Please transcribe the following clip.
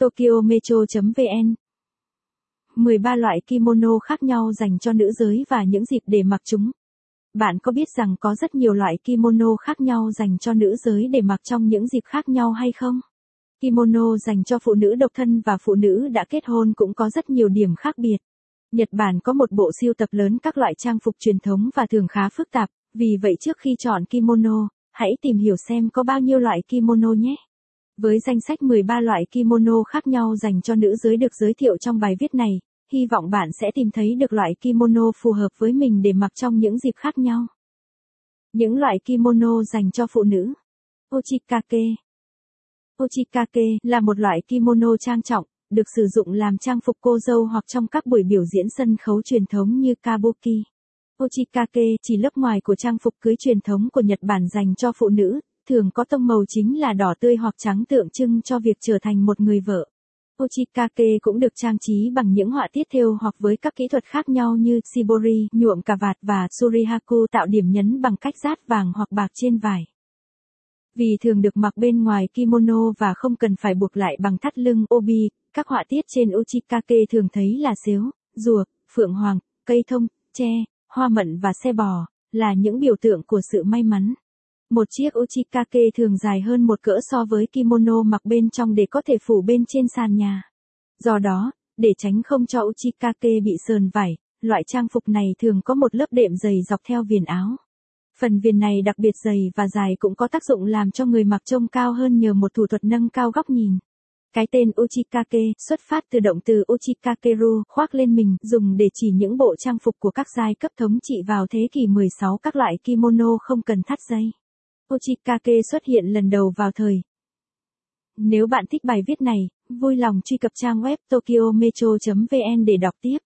Tokyo Metro.vn 13 loại kimono khác nhau dành cho nữ giới và những dịp để mặc chúng. Bạn có biết rằng có rất nhiều loại kimono khác nhau dành cho nữ giới để mặc trong những dịp khác nhau hay không? Kimono dành cho phụ nữ độc thân và phụ nữ đã kết hôn cũng có rất nhiều điểm khác biệt. Nhật Bản có một bộ sưu tập lớn các loại trang phục truyền thống và thường khá phức tạp, vì vậy trước khi chọn kimono, hãy tìm hiểu xem có bao nhiêu loại kimono nhé. Với danh sách 13 loại kimono khác nhau dành cho nữ giới được giới thiệu trong bài viết này, hy vọng bạn sẽ tìm thấy được loại kimono phù hợp với mình để mặc trong những dịp khác nhau. Những loại kimono dành cho phụ nữ. Uchikake là một loại kimono trang trọng, được sử dụng làm trang phục cô dâu hoặc trong các buổi biểu diễn sân khấu truyền thống như Kabuki. Uchikake chỉ lớp ngoài của trang phục cưới truyền thống của Nhật Bản dành cho phụ nữ, thường có tông màu chính là đỏ tươi hoặc trắng tượng trưng cho việc trở thành một người vợ. Uchikake cũng được trang trí bằng những họa tiết thêu hoặc với các kỹ thuật khác nhau như Shibori, nhuộm cà vạt và Surihaku tạo điểm nhấn bằng cách dát vàng hoặc bạc trên vải. Vì thường được mặc bên ngoài kimono và không cần phải buộc lại bằng thắt lưng obi, các họa tiết trên Uchikake thường thấy là sếu, rùa, phượng hoàng, cây thông, tre, hoa mận và xe bò, là những biểu tượng của sự may mắn. Một chiếc Uchikake thường dài hơn một cỡ so với kimono mặc bên trong để có thể phủ bên trên sàn nhà. Do đó, để tránh không cho Uchikake bị sờn vải, loại trang phục này thường có một lớp đệm dày dọc theo viền áo. Phần viền này đặc biệt dày và dài cũng có tác dụng làm cho người mặc trông cao hơn nhờ một thủ thuật nâng cao góc nhìn. Cái tên Uchikake xuất phát từ động từ Uchikakeru, khoác lên mình, dùng để chỉ những bộ trang phục của các giai cấp thống trị vào thế kỷ 16, các loại kimono không cần thắt dây. Uchikake xuất hiện lần đầu vào thời. Nếu bạn thích bài viết này, vui lòng truy cập trang web tokyometro.vn để đọc tiếp.